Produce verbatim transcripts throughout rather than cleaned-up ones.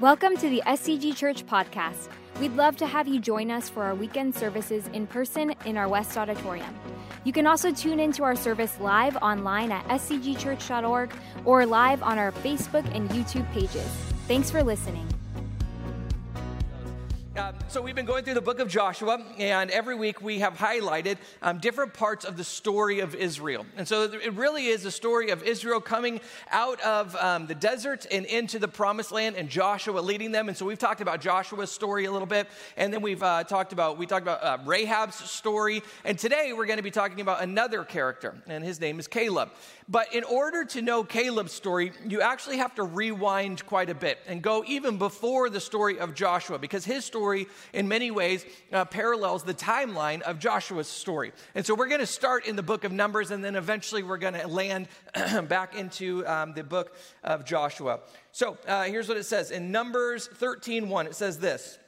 Welcome to the S C G Church podcast. We'd love to have you join us for our weekend services in person in our West Auditorium. You can also tune into our service live online at S C G church dot org or live on our Facebook and YouTube pages. Thanks for listening. Um, so we've been going through the book of Joshua, and every week we have highlighted um, different parts of the story of Israel. And so it really is the story of Israel coming out of um, the desert and into the promised land, and Joshua leading them. And so we've talked about Joshua's story a little bit, and then we've uh, talked about, we talked about uh, Rahab's story. And today we're going to be talking about another character, and his name is Caleb. But in order to know Caleb's story, you actually have to rewind quite a bit and go even before the story of Joshua, because his story in many ways uh, parallels the timeline of Joshua's story. And so we're going to start in the book of Numbers, and then eventually we're going to land back into um, the book of Joshua. So uh, here's what it says. In Numbers thirteen one, it says this.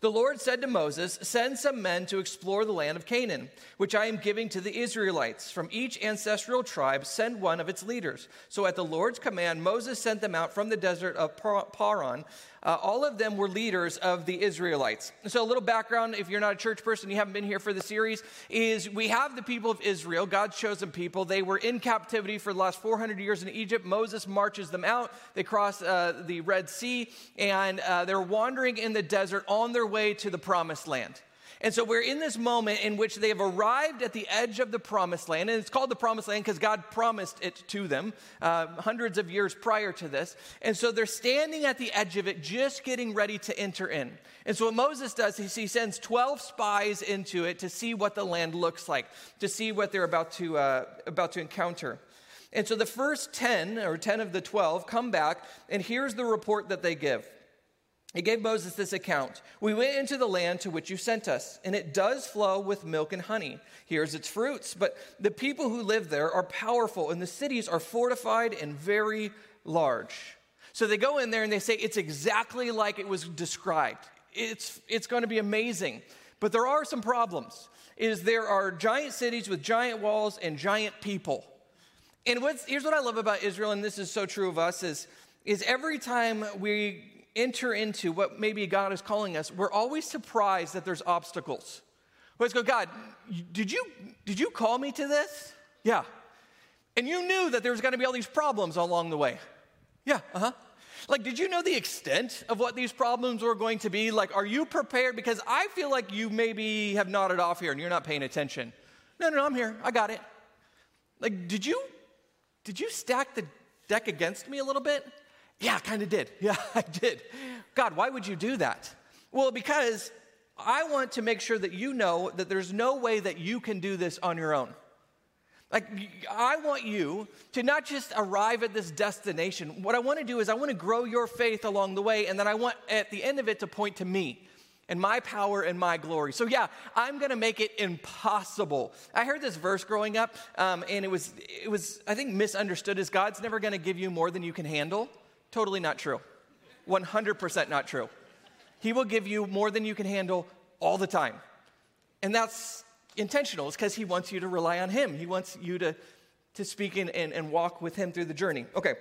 The Lord said to Moses, send some men to explore the land of Canaan, which I am giving to the Israelites. From each ancestral tribe, send one of its leaders. So at the Lord's command, Moses sent them out from the desert of Paran. Uh, all of them were leaders of the Israelites. And so a little background, if you're not a church person, you haven't been here for the series, is we have the people of Israel, God's chosen people. They were in captivity for the last four hundred years in Egypt. Moses marches them out. They cross uh, the Red Sea, and uh, they're wandering in the desert on their way to the promised land. And so we're in this moment in which they have arrived at the edge of the promised land. And it's called the promised land because God promised it to them uh, hundreds of years prior to this. And so they're standing at the edge of it, just getting ready to enter in. And so what Moses does is he sends twelve spies into it to see what the land looks like, to see what they're about to, uh, about to encounter. And so the first ten, or ten of the twelve, come back, and here's the report that they give. He gave Moses this account. We went into the land to which you sent us, and it does flow with milk and honey. Here's its fruits, but the people who live there are powerful, and the cities are fortified and very large. So they go in there and they say, it's exactly like it was described. It's, it's going to be amazing. But there are some problems. Is there are giant cities with giant walls and giant people. And what's, here's what I love about Israel, and this is so true of us, is, is every time we enter into what maybe God is calling us, we're always surprised that there's obstacles. We always go, God, did you did you call me to this? Yeah. And you knew that there was going to be all these problems along the way. Yeah, uh-huh. Like, did you know the extent of what these problems were going to be? Like, are you prepared? Because I feel like you maybe have nodded off here and you're not paying attention. No, no, no, I'm here. I got it. Like, did you did you stack the deck against me a little bit? Yeah, I kind of did. Yeah, I did. God, why would you do that? Well, because I want to make sure that you know that there's no way that you can do this on your own. Like, I want you to not just arrive at this destination. What I want to do is I want to grow your faith along the way, and then I want, at the end of it, to point to me and my power and my glory. So yeah, I'm going to make it impossible. I heard this verse growing up, um, and it was, it was, I think, misunderstood as God's never going to give you more than you can handle. Totally not true. one hundred percent not true. He will give you more than you can handle all the time. And that's intentional. It's because he wants you to rely on him. He wants you to, to speak and, and, and walk with him through the journey. Okay.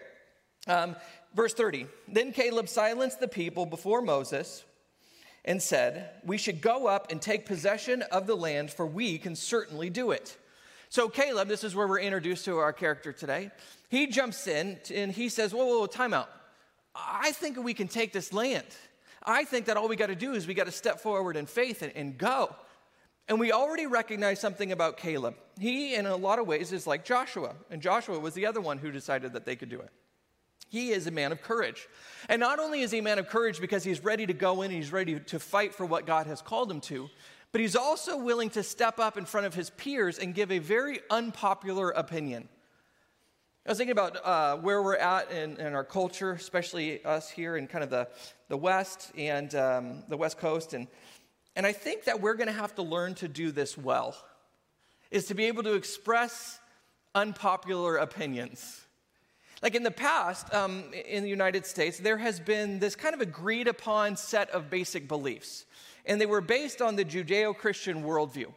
Um, verse thirty. Then Caleb silenced the people before Moses and said, we should go up and take possession of the land, for we can certainly do it. So Caleb, this is where we're introduced to our character today. He jumps in and he says, whoa, whoa, whoa, time out. I think we can take this land. I think that all we got to do is we got to step forward in faith and, and go. And we already recognize something about Caleb. He, in a lot of ways, is like Joshua. And Joshua was the other one who decided that they could do it. He is a man of courage. And not only is he a man of courage because he's ready to go in and he's ready to fight for what God has called him to, but he's also willing to step up in front of his peers and give a very unpopular opinion. I was thinking about uh, where we're at in, in our culture, especially us here in kind of the, the West and um, the West Coast. And, and I think that we're going to have to learn to do this well, is to be able to express unpopular opinions. Like in the past, um, in the United States, there has been this kind of agreed upon set of basic beliefs. And they were based on the Judeo-Christian worldview.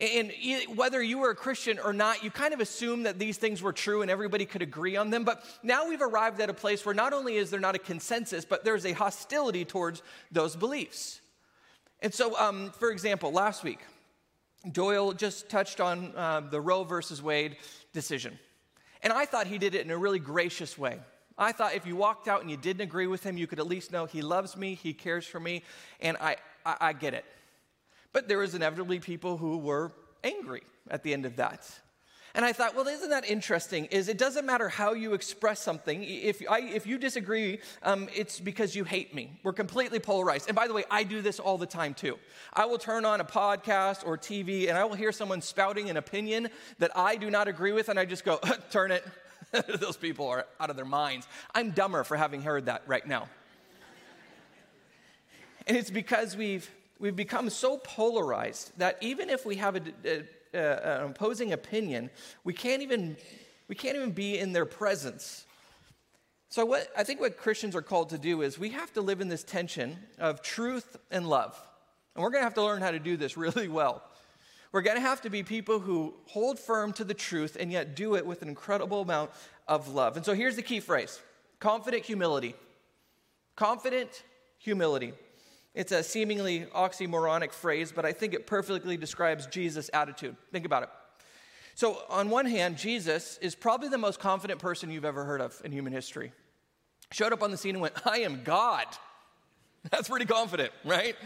And whether you were a Christian or not, you kind of assumed that these things were true and everybody could agree on them. But now we've arrived at a place where not only is there not a consensus, but there's a hostility towards those beliefs. And so, um, for example, last week, Doyle just touched on uh, the Roe versus Wade decision. And I thought he did it in a really gracious way. I thought if you walked out and you didn't agree with him, you could at least know he loves me, he cares for me, and I, I, I get it. But there was inevitably people who were angry at the end of that. And I thought, well, isn't that interesting? Is it doesn't matter how you express something. If I, if you disagree, um, it's because you hate me. We're completely polarized. And by the way, I do this all the time too. I will turn on a podcast or T V and I will hear someone spouting an opinion that I do not agree with, and I just go, turn it. Those people are out of their minds. I'm dumber for having heard that right now. And it's because we've we've become so polarized that even if we have a, a Uh, an opposing opinion, we can't even we can't even be in their presence. So what I think what Christians are called to do is we have to live in this tension of truth and love, and we're going to have to learn how to do this really well. We're going to have to be people who hold firm to the truth and yet do it with an incredible amount of love. And so here's the key phrase: confident humility. Confident humility. It's a seemingly oxymoronic phrase, but I think it perfectly describes Jesus' attitude. Think about it. So on one hand, Jesus is probably the most confident person you've ever heard of in human history. Showed up on the scene and went, I am God. That's pretty confident, right?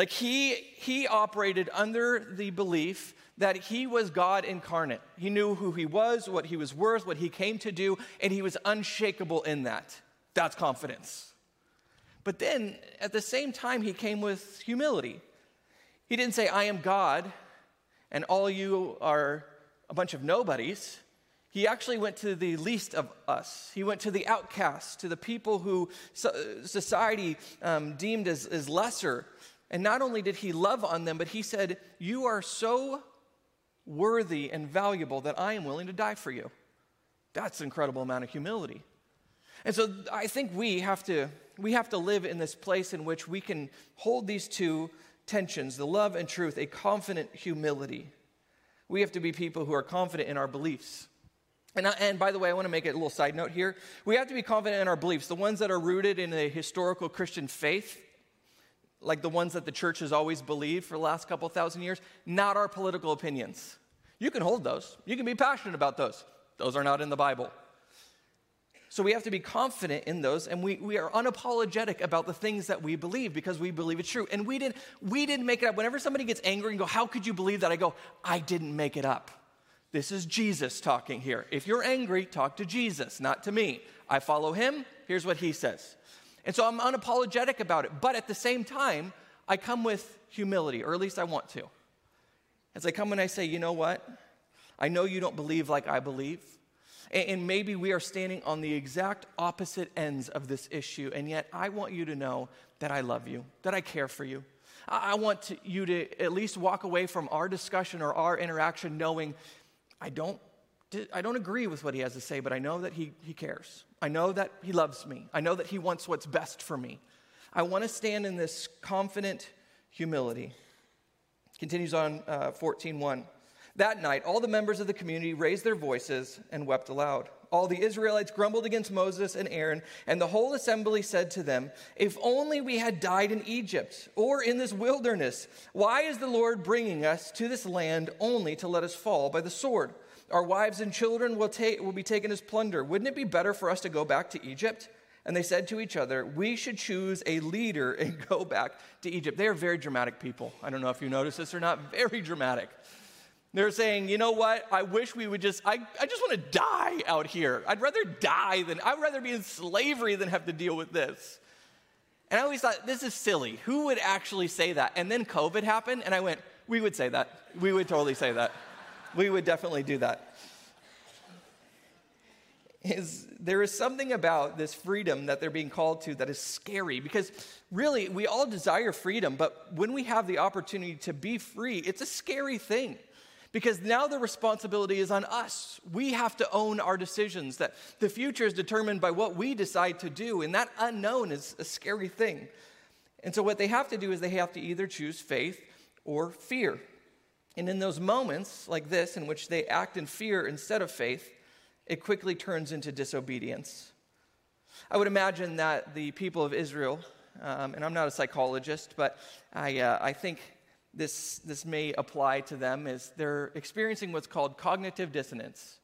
Like he he operated under the belief that he was God incarnate. He knew who he was, what he was worth, what he came to do, and he was unshakable in that. That's confidence. But then, at the same time, he came with humility. He didn't say, I am God, and all you are a bunch of nobodies. He actually went to the least of us. He went to the outcasts, to the people who society um, deemed as, as lesser. And not only did he love on them, but he said, you are so worthy and valuable that I am willing to die for you. That's an incredible amount of humility. And so I think we have to we have to live in this place in which we can hold these two tensions, the love and truth, a confident humility. We have to be people who are confident in our beliefs. And, I, and by the way, I want to make a little side note here. We have to be confident in our beliefs, the ones that are rooted in a historical Christian faith, like the ones that the church has always believed for the last couple thousand years, not our political opinions. You can hold those. You can be passionate about those. Those are not in the Bible. So we have to be confident in those, and we, we are unapologetic about the things that we believe because we believe it's true. And we didn't we didn't make it up. Whenever somebody gets angry and go, how could you believe that? I go, I didn't make it up. This is Jesus talking here. If you're angry, talk to Jesus, not to me. I follow him. Here's what he says. And so I'm unapologetic about it. But at the same time, I come with humility, or at least I want to. As I come and I say, you know what? I know you don't believe like I believe. And maybe we are standing on the exact opposite ends of this issue, and yet I want you to know that I love you, that I care for you. I want to, you to at least walk away from our discussion or our interaction knowing I don't I don't agree with what he has to say, but I know that he, he cares. I know that he loves me. I know that he wants what's best for me. I want to stand in this confident humility. Continues on uh, fourteen one. That night, all the members of the community raised their voices and wept aloud. All the Israelites grumbled against Moses and Aaron, and the whole assembly said to them, if only we had died in Egypt or in this wilderness. Why is the Lord bringing us to this land only to let us fall by the sword? Our wives and children will, ta- will be taken as plunder. Wouldn't it be better for us to go back to Egypt? And they said to each other, we should choose a leader and go back to Egypt. They are very dramatic people. I don't know if you noticed this or not. Very dramatic. They're saying, you know what, I wish we would just, I, I just want to die out here. I'd rather die than, I'd rather be in slavery than have to deal with this. And I always thought, this is silly. Who would actually say that? And then COVID happened, and I went, we would say that. We would totally say that. We would definitely do that. Is there is something about this freedom that they're being called to that is scary, because really we all desire freedom, but when we have the opportunity to be free, it's a scary thing. Because now the responsibility is on us. We have to own our decisions, that the future is determined by what we decide to do, and that unknown is a scary thing. And so what they have to do is they have to either choose faith or fear. And in those moments like this in which they act in fear instead of faith, it quickly turns into disobedience. I would imagine that the people of Israel, um, and I'm not a psychologist, but I uh, I think this this may apply to them, is they're experiencing what's called cognitive dissonance.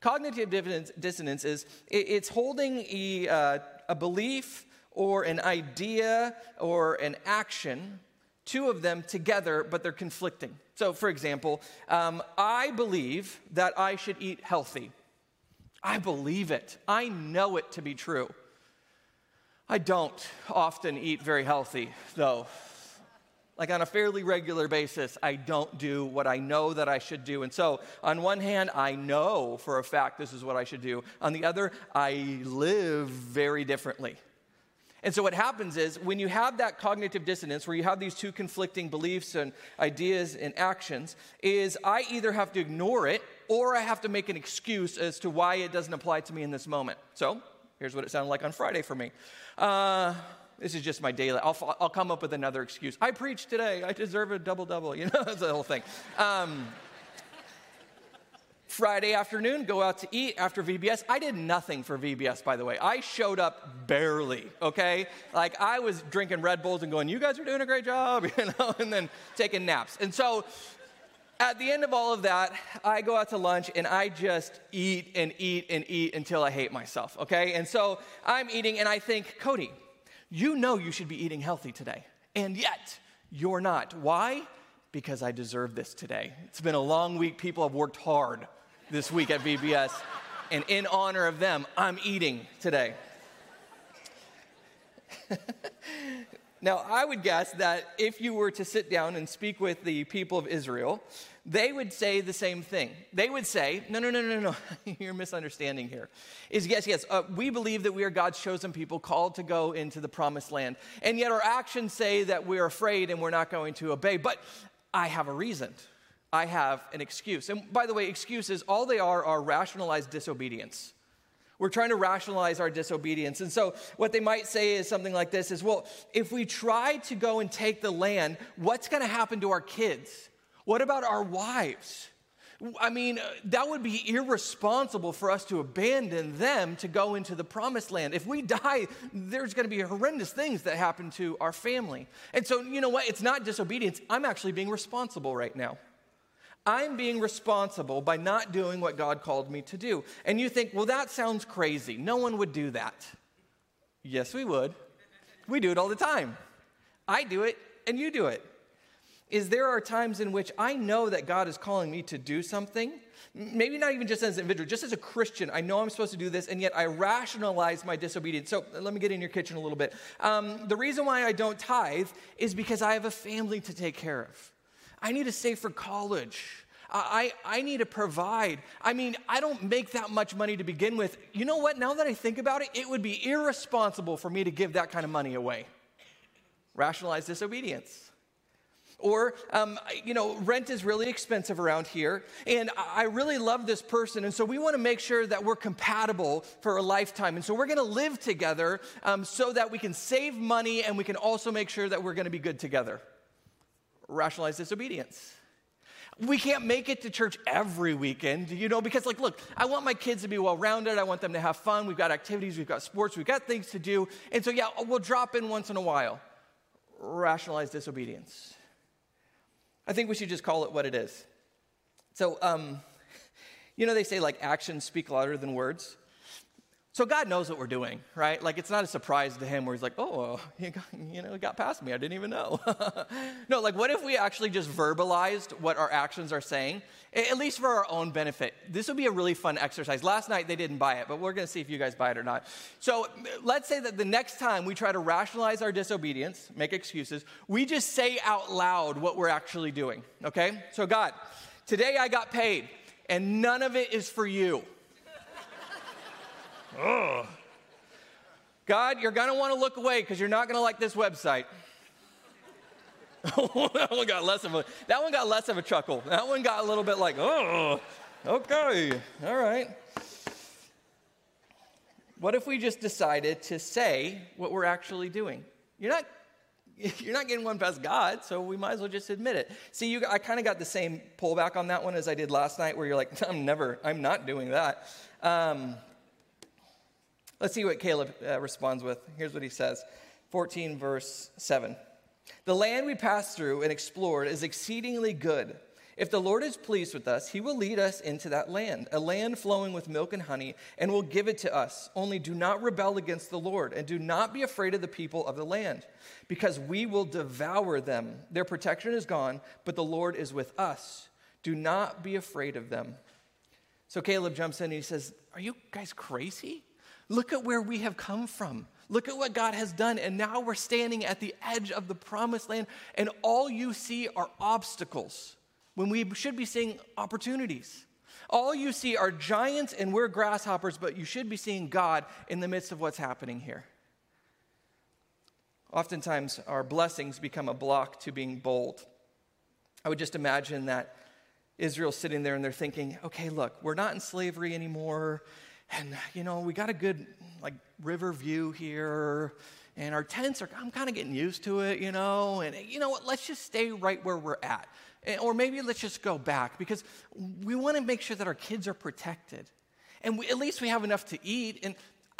Cognitive dissonance is it's holding a, uh, a belief or an idea or an action, two of them together, but they're conflicting. So, for example, um, I believe that I should eat healthy. I believe it. I know it to be true. I don't often eat very healthy, though. Like on a fairly regular basis, I don't do what I know that I should do. And so on one hand, I know for a fact this is what I should do. On the other, I live very differently. And so what happens is when you have that cognitive dissonance where you have these two conflicting beliefs and ideas and actions, is I either have to ignore it or I have to make an excuse as to why it doesn't apply to me in this moment. So here's what it sounded like on Friday for me. Uh, this is just my daily. I'll, I'll come up with another excuse. I preached today. I deserve a double-double. You know, that's the whole thing. Um, Friday afternoon, go out to eat after V B S. I did nothing for V B S, by the way. I showed up barely, okay? Like, I was drinking Red Bulls and going, you guys are doing a great job, you know, and then taking naps. And so at the end of all of that, I go out to lunch, and I just eat and eat and eat until I hate myself, okay? And so I'm eating, and I think, Cody, you know you should be eating healthy today, and yet you're not. Why? Because I deserve this today. It's been a long week. People have worked hard this week at V B S, and in honor of them, I'm eating today. Now, I would guess that if you were to sit down and speak with the people of Israel, they would say the same thing. They would say, no, no, no, no, no, you're misunderstanding here. Is yes, yes, uh, we believe that we are God's chosen people called to go into the promised land, and yet our actions say that we're afraid and we're not going to obey, but I have a reason. I have an excuse. And by the way, excuses, all they are are rationalized disobedience. We're trying to rationalize our disobedience. And so what they might say is something like this is, well, if we try to go and take the land, what's going to happen to our kids? What about our wives? I mean, that would be irresponsible for us to abandon them to go into the promised land. If we die, there's going to be horrendous things that happen to our family. And so, you know what? It's not disobedience. I'm actually being responsible right now. I'm being responsible by not doing what God called me to do. And you think, well, that sounds crazy. No one would do that. Yes, we would. We do it all the time. I do it, and you do it. Is there are times in which I know that God is calling me to do something, maybe not even just as an individual, just as a Christian, I know I'm supposed to do this, and yet I rationalize my disobedience. So let me get in your kitchen a little bit. Um, the reason why I don't tithe is because I have a family to take care of. I need to save for college. I, I, I need to provide. I mean, I don't make that much money to begin with. You know what? Now that I think about it, it would be irresponsible for me to give that kind of money away. Rationalize disobedience. Or, um, you know, rent is really expensive around here, and I really love this person, and so we want to make sure that we're compatible for a lifetime, and so we're going to live together um, so that we can save money, and we can also make sure that we're going to be good together. Rationalize disobedience. We can't make it to church every weekend, you know, because like, look, I want my kids to be well-rounded. I want them to have fun. We've got activities. We've got sports. We've got things to do. And so, yeah, we'll drop in once in a while. Rationalize disobedience. I think we should just call it what it is. So, um, you know, they say like actions speak louder than words. So God knows what we're doing, right? Like, it's not a surprise to him where he's like, oh, you, got, you know, it got past me. I didn't even know. No, like, what if we actually just verbalized what our actions are saying, at least for our own benefit? This would be a really fun exercise. Last night, they didn't buy it, but we're going to see if you guys buy it or not. So let's say that the next time we try to rationalize our disobedience, make excuses, we just say out loud what we're actually doing, okay? So God, today I got paid, and none of it is for you. Ugh. God, you're going to want to look away because you're not going to like this website. that, one got less of a, that one got less of a chuckle. That one got a little bit like, oh, okay, all right. What if we just decided to say what we're actually doing? You're not You're not getting one past God, so we might as well just admit it. See, you, I kind of got the same pullback on that one as I did last night, where you're like, I'm never, I'm not doing that. Um, let's see what Caleb uh, responds with. Here's what he says, fourteen, verse seven. The land we passed through and explored is exceedingly good. If the Lord is pleased with us, he will lead us into that land, a land flowing with milk and honey, and will give it to us. Only do not rebel against the Lord, and do not be afraid of the people of the land, because we will devour them. Their protection is gone, but the Lord is with us. Do not be afraid of them. So Caleb jumps in and he says, are you guys crazy? Look at where we have come from. Look at what God has done, and now we're standing at the edge of the promised land, and all you see are obstacles, when we should be seeing opportunities. All you see are giants and we're grasshoppers, but you should be seeing God in the midst of what's happening here. Oftentimes, our blessings become a block to being bold. I would just imagine that Israel's sitting there and they're thinking, okay, look, we're not in slavery anymore, and, you know, we got a good, like, river view here, and our tents are, I'm kind of getting used to it, you know, and, you know what, let's just stay right where we're at. Or maybe let's just go back, because we want to make sure that our kids are protected. And we, at least we have enough to eat. And,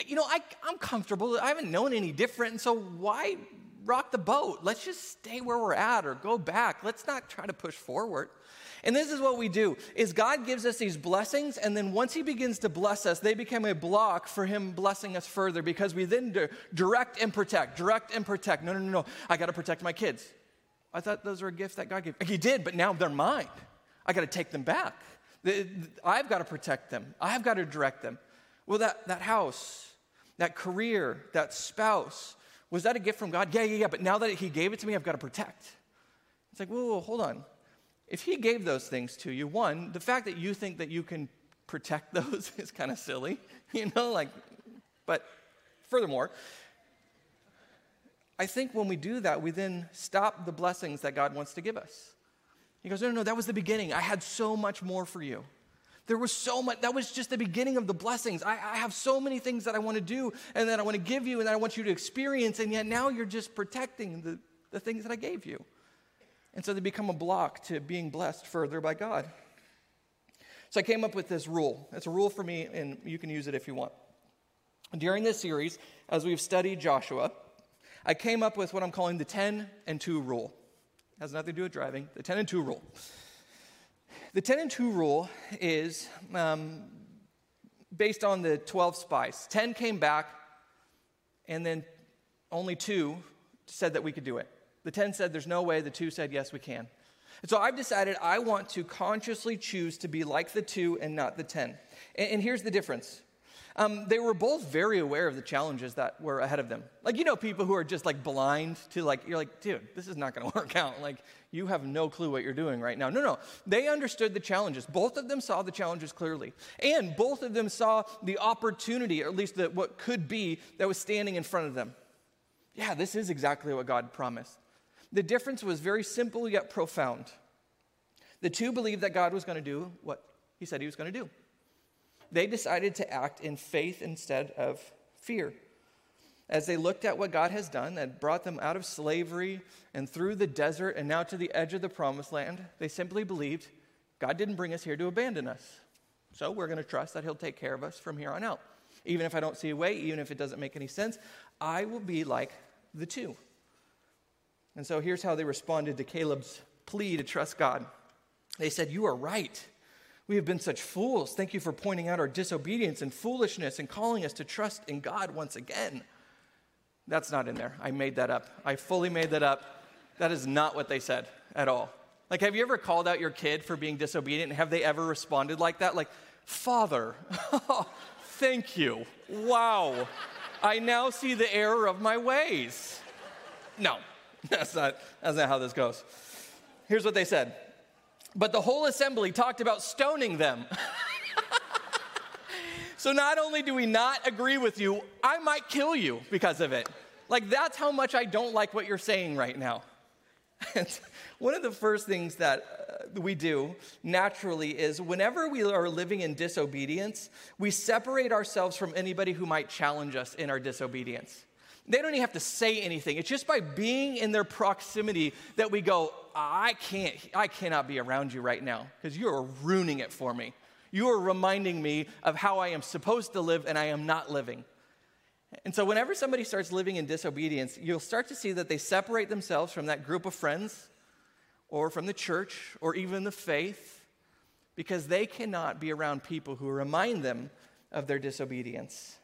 you know, I, I'm comfortable. I haven't known any different. And so why rock the boat? Let's just stay where we're at or go back. Let's not try to push forward. And this is what we do, is God gives us these blessings, and then once he begins to bless us, they become a block for him blessing us further, because we then do direct and protect, direct and protect. No, no, no, no. I got to protect my kids. I thought those were a gift that God gave. He did, but now they're mine. I got to take them back. I've got to protect them. I've got to direct them. Well, that, that house, that career, that spouse, was that a gift from God? Yeah, yeah, yeah, but now that he gave it to me, I've got to protect. It's like, whoa, whoa, hold on. If he gave those things to you, one, the fact that you think that you can protect those is kind of silly, you know, like, but furthermore, I think when we do that, we then stop the blessings that God wants to give us. He goes, no, no, no, that was the beginning. I had so much more for you. There was so much. That was just the beginning of the blessings. I, I have so many things that I want to do and that I want to give you and that I want you to experience, and yet now you're just protecting the, the things that I gave you. And so they become a block to being blessed further by God. So I came up with this rule. It's a rule for me, and you can use it if you want. During this series, as we've studied Joshua, I came up with what I'm calling the ten and two rule. It has nothing to do with driving. The ten and two rule. The ten and two rule is um, based on the twelve spies. ten came back, and then only two said that we could do it. The ten said there's no way. The two said, yes, we can. And so I've decided I want to consciously choose to be like the two and not the ten. And, and here's the difference. Um, they were both very aware of the challenges that were ahead of them. Like, you know, people who are just like blind to like, you're like, dude, this is not going to work out. Like, you have no clue what you're doing right now. No, no, they understood the challenges. Both of them saw the challenges clearly. And both of them saw the opportunity, or at least the, what could be, that was standing in front of them. Yeah, this is exactly what God promised. The difference was very simple yet profound. The two believed that God was going to do what he said he was going to do. They decided to act in faith instead of fear. As they looked at what God has done that brought them out of slavery and through the desert and now to the edge of the promised land, they simply believed God didn't bring us here to abandon us. So we're going to trust that he'll take care of us from here on out. Even if I don't see a way, even if it doesn't make any sense, I will be like the two. And so here's how they responded to Caleb's plea to trust God. They said, you are right. We have been such fools. Thank you for pointing out our disobedience and foolishness and calling us to trust in God once again. That's not in there. I made that up. I fully made that up. That is not what they said at all. Like, have you ever called out your kid for being disobedient? And have they ever responded like that? Like, Father, thank you. Wow. I now see the error of my ways. No, that's not, that's not how this goes. Here's what they said. But the whole assembly talked about stoning them. So not only do we not agree with you, I might kill you because of it. Like, that's how much I don't like what you're saying right now. And one of the first things that uh, we do naturally is whenever we are living in disobedience, we separate ourselves from anybody who might challenge us in our disobedience. They don't even have to say anything. It's just by being in their proximity that we go, I can't, I cannot be around you right now because you are ruining it for me. You are reminding me of how I am supposed to live and I am not living. And so whenever somebody starts living in disobedience, you'll start to see that they separate themselves from that group of friends or from the church or even the faith because they cannot be around people who remind them of their disobedience.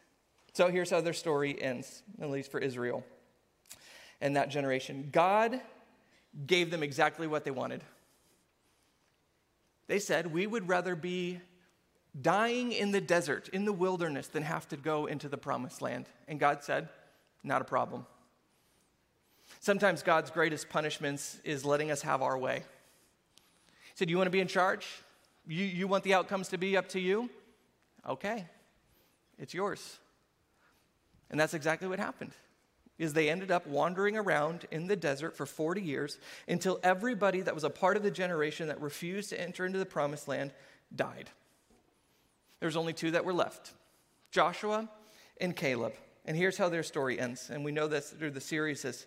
So here's how their story ends, at least for Israel and that generation. God gave them exactly what they wanted. They said, we would rather be dying in the desert, in the wilderness, than have to go into the promised land. And God said, not a problem. Sometimes God's greatest punishments is letting us have our way. He said, you want to be in charge? You, you want the outcomes to be up to you? Okay, it's yours. And that's exactly what happened, is they ended up wandering around in the desert for forty years until everybody that was a part of the generation that refused to enter into the promised land died. There was only two that were left, Joshua and Caleb. And here's how their story ends. And we know this through the series is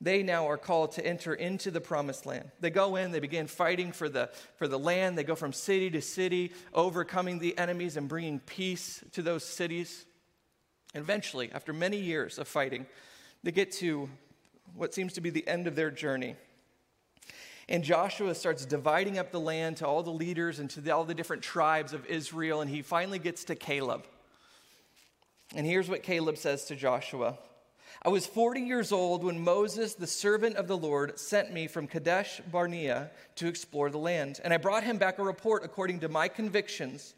they now are called to enter into the promised land. They go in, they begin fighting for the, for the land. They go from city to city, overcoming the enemies and bringing peace to those cities. And eventually, after many years of fighting, they get to what seems to be the end of their journey. And Joshua starts dividing up the land to all the leaders and to the, all the different tribes of Israel, and he finally gets to Caleb. And here's what Caleb says to Joshua. I was forty years old when Moses, the servant of the Lord, sent me from Kadesh Barnea to explore the land. And I brought him back a report according to my convictions.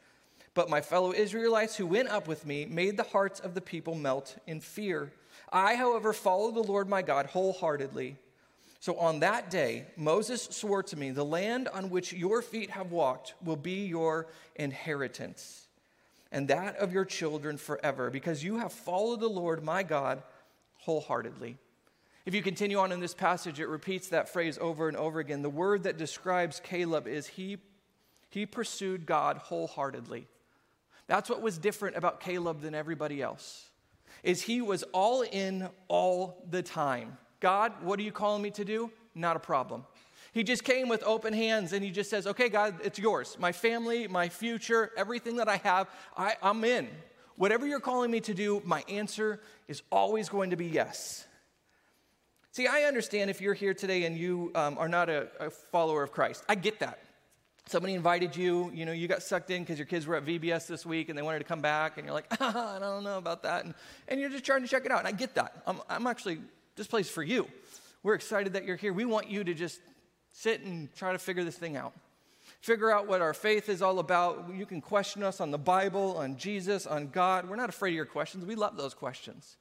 But my fellow Israelites who went up with me made the hearts of the people melt in fear. I, however, followed the Lord my God wholeheartedly. So on that day, Moses swore to me, the land on which your feet have walked will be your inheritance and that of your children forever, because you have followed the Lord my God wholeheartedly. If you continue on in this passage, it repeats that phrase over and over again. The word that describes Caleb is he, he pursued God wholeheartedly. That's what was different about Caleb than everybody else, is he was all in all the time. God, what are you calling me to do? Not a problem. He just came with open hands and he just says, okay, God, it's yours. My family, my future, everything that I have, I, I'm in. Whatever you're calling me to do, my answer is always going to be yes. See, I understand if you're here today and you um, are not a, a follower of Christ. I get that. Somebody invited you, you know, you got sucked in because your kids were at V B S this week and they wanted to come back and you're like, ah, I don't know about that. And, and you're just trying to check it out. And I get that. I'm, I'm actually... This place is for you. We're excited that you're here. We want you to just sit and try to figure this thing out. Figure out what our faith is all about. You can question us on the Bible, on Jesus, on God. We're not afraid of your questions. We love those questions.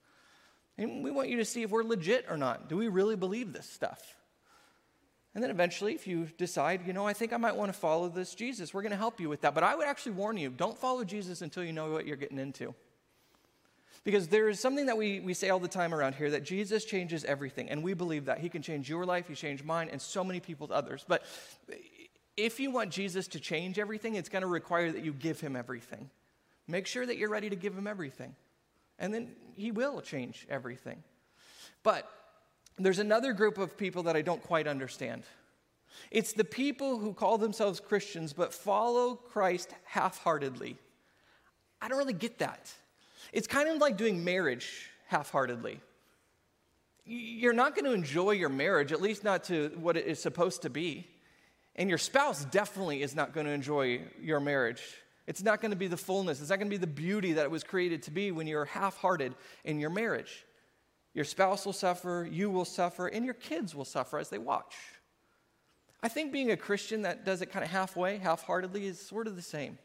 And we want you to see if we're legit or not. Do we really believe this stuff? And then eventually, if you decide, you know, I think I might want to follow this Jesus, we're going to help you with that. But I would actually warn you, don't follow Jesus until you know what you're getting into. Because there is something that we, we say all the time around here, that Jesus changes everything, and we believe that. He can change your life, he changed mine, and so many people's others. But if you want Jesus to change everything, it's going to require that you give him everything. Make sure that you're ready to give him everything, and then he will change everything. But there's another group of people that I don't quite understand. It's the people who call themselves Christians but follow Christ half-heartedly. I don't really get that. It's kind of like doing marriage half-heartedly. You're not going to enjoy your marriage, at least not to what it is supposed to be. And your spouse definitely is not going to enjoy your marriage. It's not going to be the fullness. It's not going to be the beauty that it was created to be when you're half-hearted in your marriage. Your spouse will suffer, you will suffer, and your kids will suffer as they watch. I think being a Christian that does it kind of halfway, half-heartedly, is sort of the same.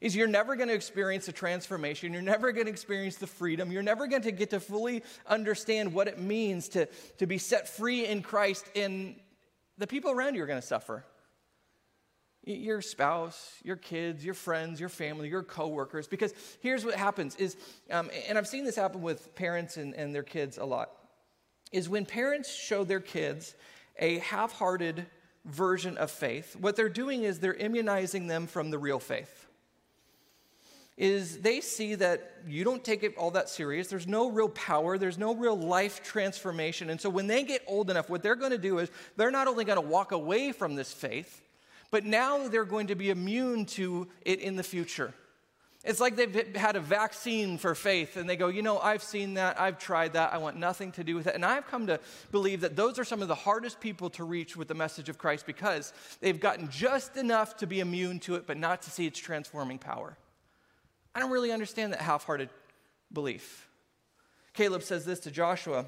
Is you're never going to experience the transformation. You're never going to experience the freedom. You're never going to get to fully understand what it means to, to be set free in Christ, and the people around you are going to suffer. Your spouse, your kids, your friends, your family, your coworkers. Because here's what happens is, um, and I've seen this happen with parents and, and their kids a lot, is when parents show their kids a half-hearted version of faith, what they're doing is they're immunizing them from the real faith. is they see that you don't take it all that serious. There's no real power. There's no real life transformation. And so when they get old enough, what they're going to do is they're not only going to walk away from this faith, but now they're going to be immune to it in the future. It's like they've had a vaccine for faith, and they go, you know, I've seen that, I've tried that, I want nothing to do with it. And I've come to believe that those are some of the hardest people to reach with the message of Christ because they've gotten just enough to be immune to it, but not to see its transforming power. I don't really understand that half-hearted belief. Caleb says this to Joshua,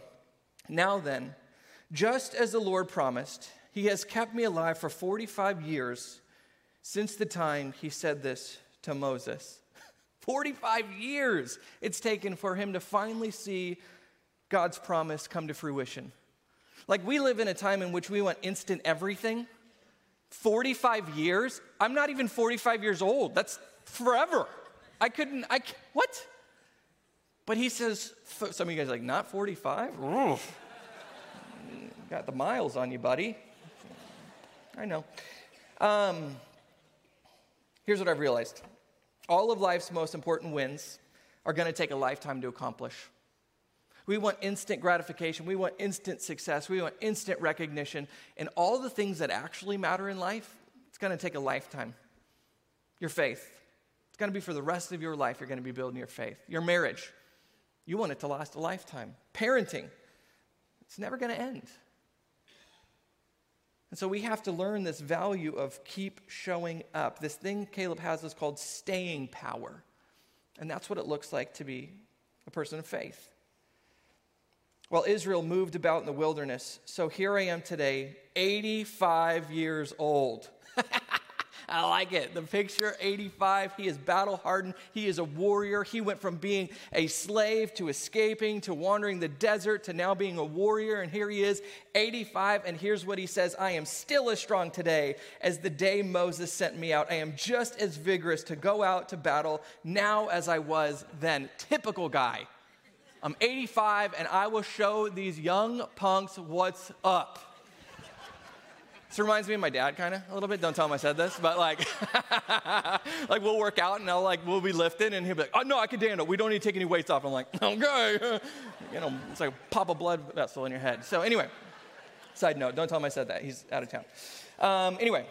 "Now then, just as the Lord promised, he has kept me alive for forty-five years since the time he said this to Moses." forty-five years it's taken for him to finally see God's promise come to fruition. Like, we live in a time in which we want instant everything. forty-five years? I'm not even forty-five years old. That's forever. I couldn't, I, what? But he says, some of you guys are like, not forty-five? Got the miles on you, buddy. I know. Um, here's what I've realized. All of life's most important wins are going to take a lifetime to accomplish. We want instant gratification. We want instant success. We want instant recognition. And all the things that actually matter in life, it's going to take a lifetime. Your faith. It's going to be for the rest of your life. You're going to be building your faith. Your marriage. You want it to last a lifetime. Parenting. It's never going to end. And so we have to learn this value of keep showing up. This thing Caleb has is called staying power. And that's what it looks like to be a person of faith. Well, Israel moved about in the wilderness. So here I am today, eighty-five years old. I like it. The picture, eighty-five, he is battle-hardened. He is a warrior. He went from being a slave to escaping to wandering the desert to now being a warrior. And here he is, eighty-five, and here's what he says. I am still as strong today as the day Moses sent me out. I am just as vigorous to go out to battle now as I was then. Typical guy. I'm eighty-five, and I will show these young punks what's up. This reminds me of my dad, kind of, a little bit. Don't tell him I said this, but like, like we'll work out, and I'll like, we'll be lifting, and he'll be like, oh, no, I can handle it. We don't need to take any weights off. I'm like, okay. You know, it's like a pop a blood vessel in your head. So anyway, side note, don't tell him I said that. He's out of town. Um, anyway,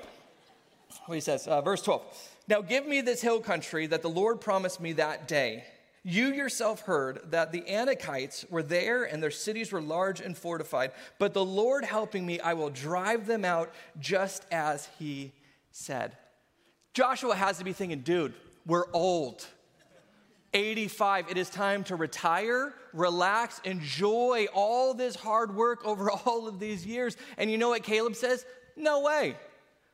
what he says, uh, verse twelve. Now give me this hill country that the Lord promised me that day. You yourself heard that the Anakites were there and their cities were large and fortified. But the Lord helping me, I will drive them out just as he said. Joshua has to be thinking, dude, we're old. eighty-five, it is time to retire, relax, enjoy all this hard work over all of these years. And you know what Caleb says? No way.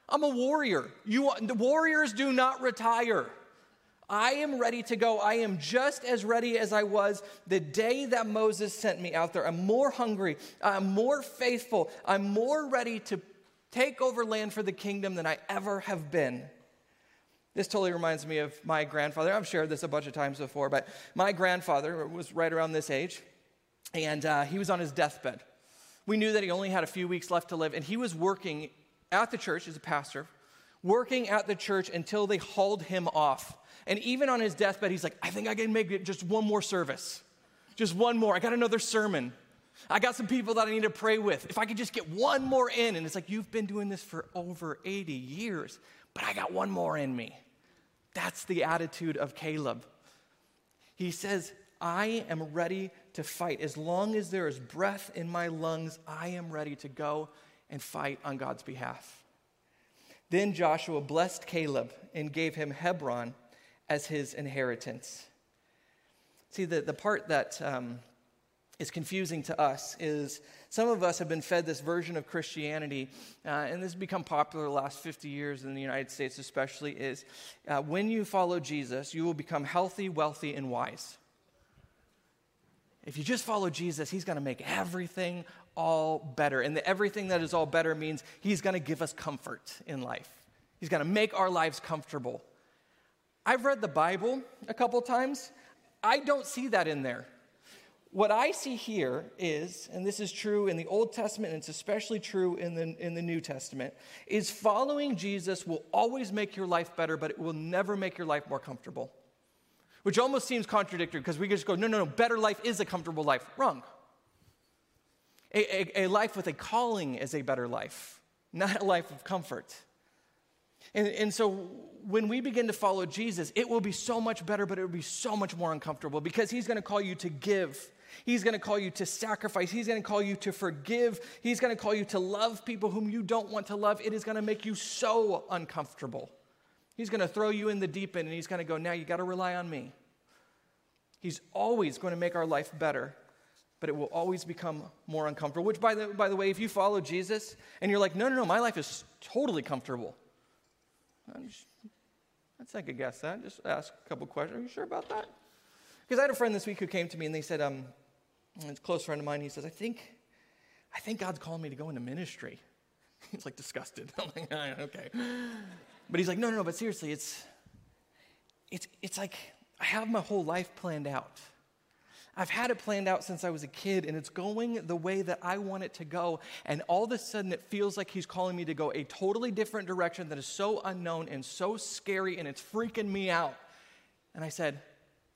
I'm a warrior. You, the warriors do not retire. I am ready to go. I am just as ready as I was the day that Moses sent me out there. I'm more hungry. I'm more faithful. I'm more ready to take over land for the kingdom than I ever have been. This totally reminds me of my grandfather. I've shared this a bunch of times before, but my grandfather was right around this age, and uh, he was on his deathbed. We knew that he only had a few weeks left to live, and he was working at the church as a pastor, working at the church until they hauled him off. And even on his deathbed, he's like, I think I can make it just one more service. Just one more. I got another sermon. I got some people that I need to pray with. If I could just get one more in. And it's like, you've been doing this for over eighty years, but I got one more in me. That's the attitude of Caleb. He says, I am ready to fight. As long as there is breath in my lungs, I am ready to go and fight on God's behalf. Then Joshua blessed Caleb and gave him Hebron as his inheritance. See, the, the part that um, is confusing to us is some of us have been fed this version of Christianity, uh, and this has become popular the last fifty years in the United States especially, is uh, when you follow Jesus, you will become healthy, wealthy, and wise. If you just follow Jesus, he's going to make everything all better. And the everything that is all better means he's going to give us comfort in life. He's going to make our lives comfortable. I've read the Bible a couple times. I don't see that in there. What I see here is, and this is true in the Old Testament, and it's especially true in the, in the New Testament, is following Jesus will always make your life better, but it will never make your life more comfortable. which almost seems contradictory because we just go, no, no, no, better life is a comfortable life. Wrong. A, a, a life with a calling is a better life, not a life of comfort. And, and so when we begin to follow Jesus, it will be so much better, but it will be so much more uncomfortable because he's going to call you to give. He's going to call you to sacrifice. He's going to call you to forgive. He's going to call you to love people whom you don't want to love. It is going to make you so uncomfortable. He's going to throw you in the deep end, and he's going to go, now you got to rely on me. He's always going to make our life better, but it will always become more uncomfortable, which, by the, by the way, if you follow Jesus and you're like, no, no, no, my life is totally comfortable. I'm just, I'd take a guess at that. Just ask a couple questions. Are you sure about that? Because I had a friend this week who came to me, and they said, um, it's a close friend of mine. He says, I think, I think God's calling me to go into ministry. He's like disgusted. I'm like, okay. But he's like, no, no, no, but seriously, it's, it's, it's like I have my whole life planned out. I've had it planned out since I was a kid, and it's going the way that I want it to go. And all of a sudden, it feels like he's calling me to go a totally different direction that is so unknown and so scary, and it's freaking me out. And I said,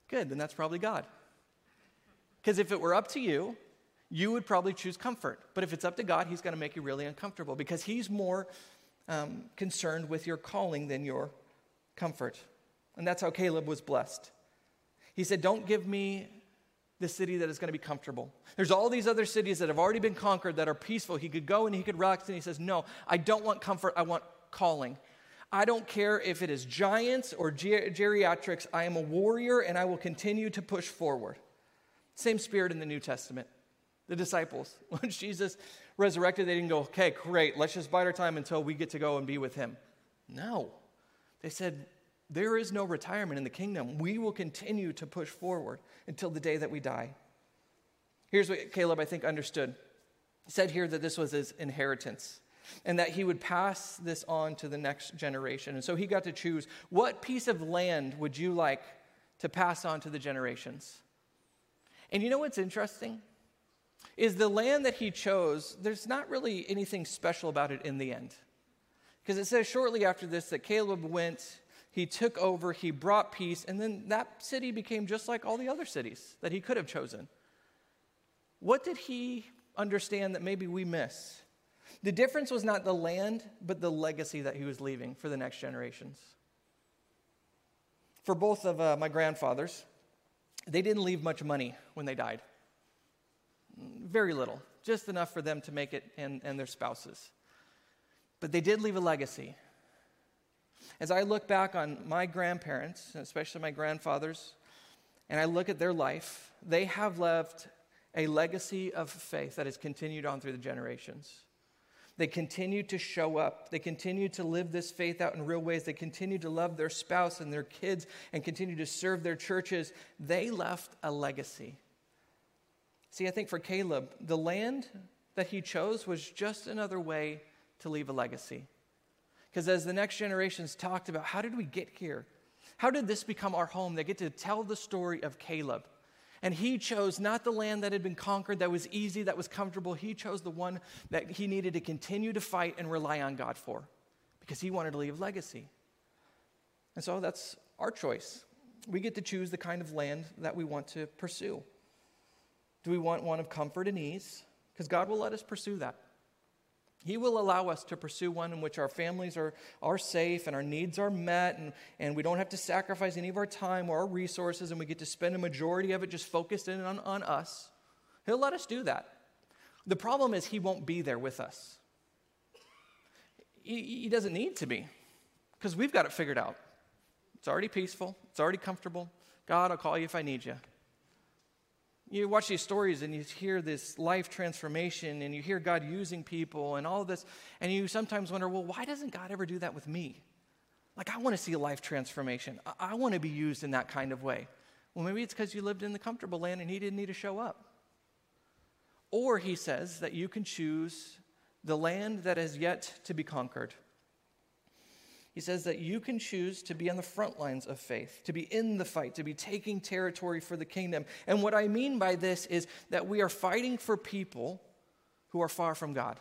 good, then that's probably God. Because if it were up to you, you would probably choose comfort. But if it's up to God, he's going to make you really uncomfortable because he's more um, concerned with your calling than your comfort. And that's how Caleb was blessed. He said, don't give me the city that is going to be comfortable. There's all these other cities that have already been conquered that are peaceful. He could go and he could relax, and he says, no, I don't want comfort. I want calling. I don't care if it is giants or ger- geriatrics. I am a warrior, and I will continue to push forward. Same spirit in the New Testament. The disciples, when Jesus resurrected, they didn't go, okay, great, let's just bide our time until we get to go and be with him. No. They said, there is no retirement in the kingdom. We will continue to push forward until the day that we die. Here's what Caleb, I think, understood. He said here that this was his inheritance and that he would pass this on to the next generation. And so he got to choose, what piece of land would you like to pass on to the generations? And you know what's interesting? Is the land that he chose, there's not really anything special about it in the end. Because it says shortly after this that Caleb went, he took over, he brought peace, and then that city became just like all the other cities that he could have chosen. What did he understand that maybe we miss? The difference was not the land, but the legacy that he was leaving for the next generations. For both of uh, my grandfathers, they didn't leave much money when they died. Very little, just enough for them to make it and, and their spouses. But they did leave a legacy. As I look back on my grandparents, especially my grandfathers, and I look at their life, they have left a legacy of faith that has continued on through the generations. They continue to show up. They continue to live this faith out in real ways. They continue to love their spouse and their kids and continue to serve their churches. They left a legacy. See, I think for Caleb, the land that he chose was just another way to leave a legacy. Because as the next generations talked about, how did we get here? How did this become our home? They get to tell the story of Caleb. And he chose not the land that had been conquered, that was easy, that was comfortable. He chose the one that he needed to continue to fight and rely on God for, because he wanted to leave legacy. And so that's our choice. We get to choose the kind of land that we want to pursue. Do we want one of comfort and ease? Because God will let us pursue that. He will allow us to pursue one in which our families are, are safe and our needs are met, and, and we don't have to sacrifice any of our time or our resources, and we get to spend a majority of it just focused in on, on us. He'll let us do that. The problem is he won't be there with us. He, he doesn't need to be, because we've got it figured out. It's already peaceful. It's already comfortable. God, I'll call you if I need you. You watch these stories and you hear this life transformation and you hear God using people and all this, and you sometimes wonder, well, why doesn't God ever do that with me? Like, I want to see a life transformation. I, I want to be used in that kind of way. Well, maybe it's because you lived in the comfortable land and he didn't need to show up. Or he says that you can choose the land that has yet to be conquered. He says that you can choose to be on the front lines of faith, to be in the fight, to be taking territory for the kingdom. And what I mean by this is that we are fighting for people who are far from God.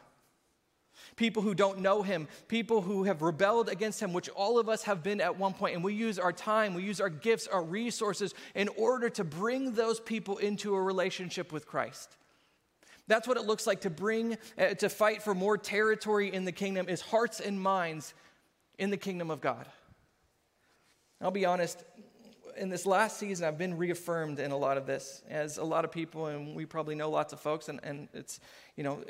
people who don't know him, people who have rebelled against him, which all of us have been at one point. And we use our time, we use our gifts, our resources in order to bring those people into a relationship with Christ. That's what it looks like to bring, uh, to fight for more territory in the kingdom, is hearts and minds in the kingdom of God. I'll be honest, in this last season, I've been reaffirmed in a lot of this, as a lot of people, and we probably know lots of folks, and, and it's, you know,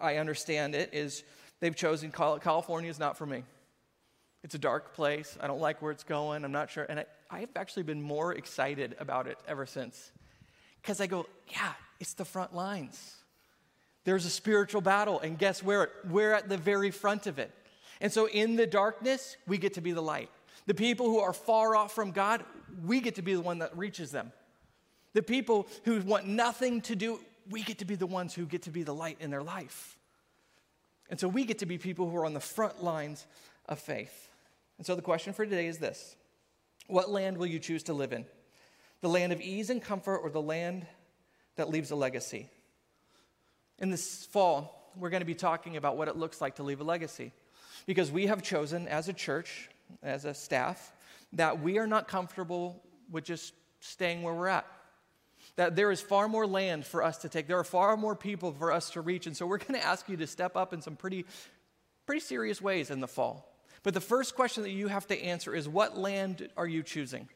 I understand it, is they've chosen, California is not for me. It's a dark place. I don't like where it's going. I'm not sure. And I, I've actually been more excited about it ever since, because I go, yeah, it's the front lines. There's a spiritual battle, and guess where? We're at the very front of it. And so in the darkness, we get to be the light. The people who are far off from God, we get to be the one that reaches them. The people who want nothing to do, we get to be the ones who get to be the light in their life. And so we get to be people who are on the front lines of faith. And so the question for today is this: what land will you choose to live in? The land of ease and comfort, or the land that leaves a legacy? In this fall, we're going to be talking about what it looks like to leave a legacy, because we have chosen as a church, as a staff, that we are not comfortable with just staying where we're at. That there is far more land for us to take. There are far more people for us to reach. And so we're going to ask you to step up in some pretty, pretty serious ways in the fall. But the first question that you have to answer is, what land are you choosing?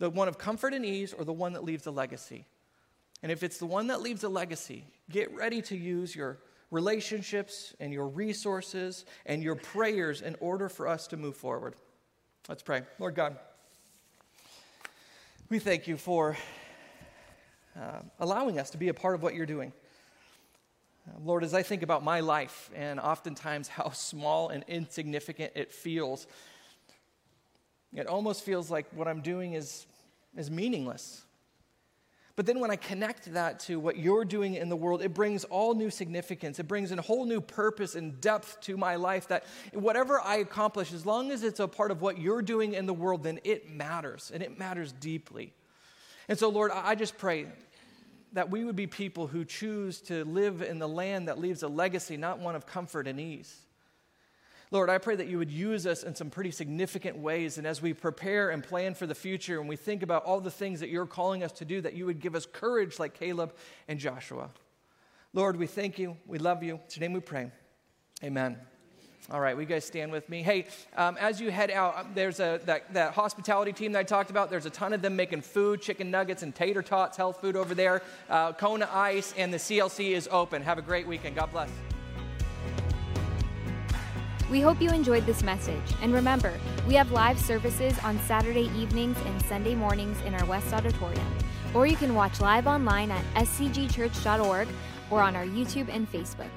The one of comfort and ease, or the one that leaves a legacy? And if it's the one that leaves a legacy, get ready to use your relationships and your resources and your prayers in order for us to move forward. Let's pray. Lord God, we thank you for uh, allowing us to be a part of what you're doing. Uh, Lord, as I think about my life and oftentimes how small and insignificant it feels, it almost feels like what I'm doing is, is meaningless. But then when I connect that to what you're doing in the world, it brings all new significance. It brings a whole new purpose and depth to my life, that whatever I accomplish, as long as it's a part of what you're doing in the world, then it matters, and it matters deeply. And so, Lord, I just pray that we would be people who choose to live in the land that leaves a legacy, not one of comfort and ease. Lord, I pray that you would use us in some pretty significant ways, and as we prepare and plan for the future and we think about all the things that you're calling us to do, that you would give us courage like Caleb and Joshua. Lord, we thank you. We love you. In your name we pray. Amen. All right, will you guys stand with me? Hey, um, as you head out, there's a that, that hospitality team that I talked about. There's a ton of them making food, chicken nuggets and tater tots, health food over there. Uh, Kona Ice, and the C L C is open. Have a great weekend. God bless. We hope you enjoyed this message, and remember, we have live services on Saturday evenings and Sunday mornings in our West Auditorium, or you can watch live online at S C G church dot org or on our YouTube and Facebook.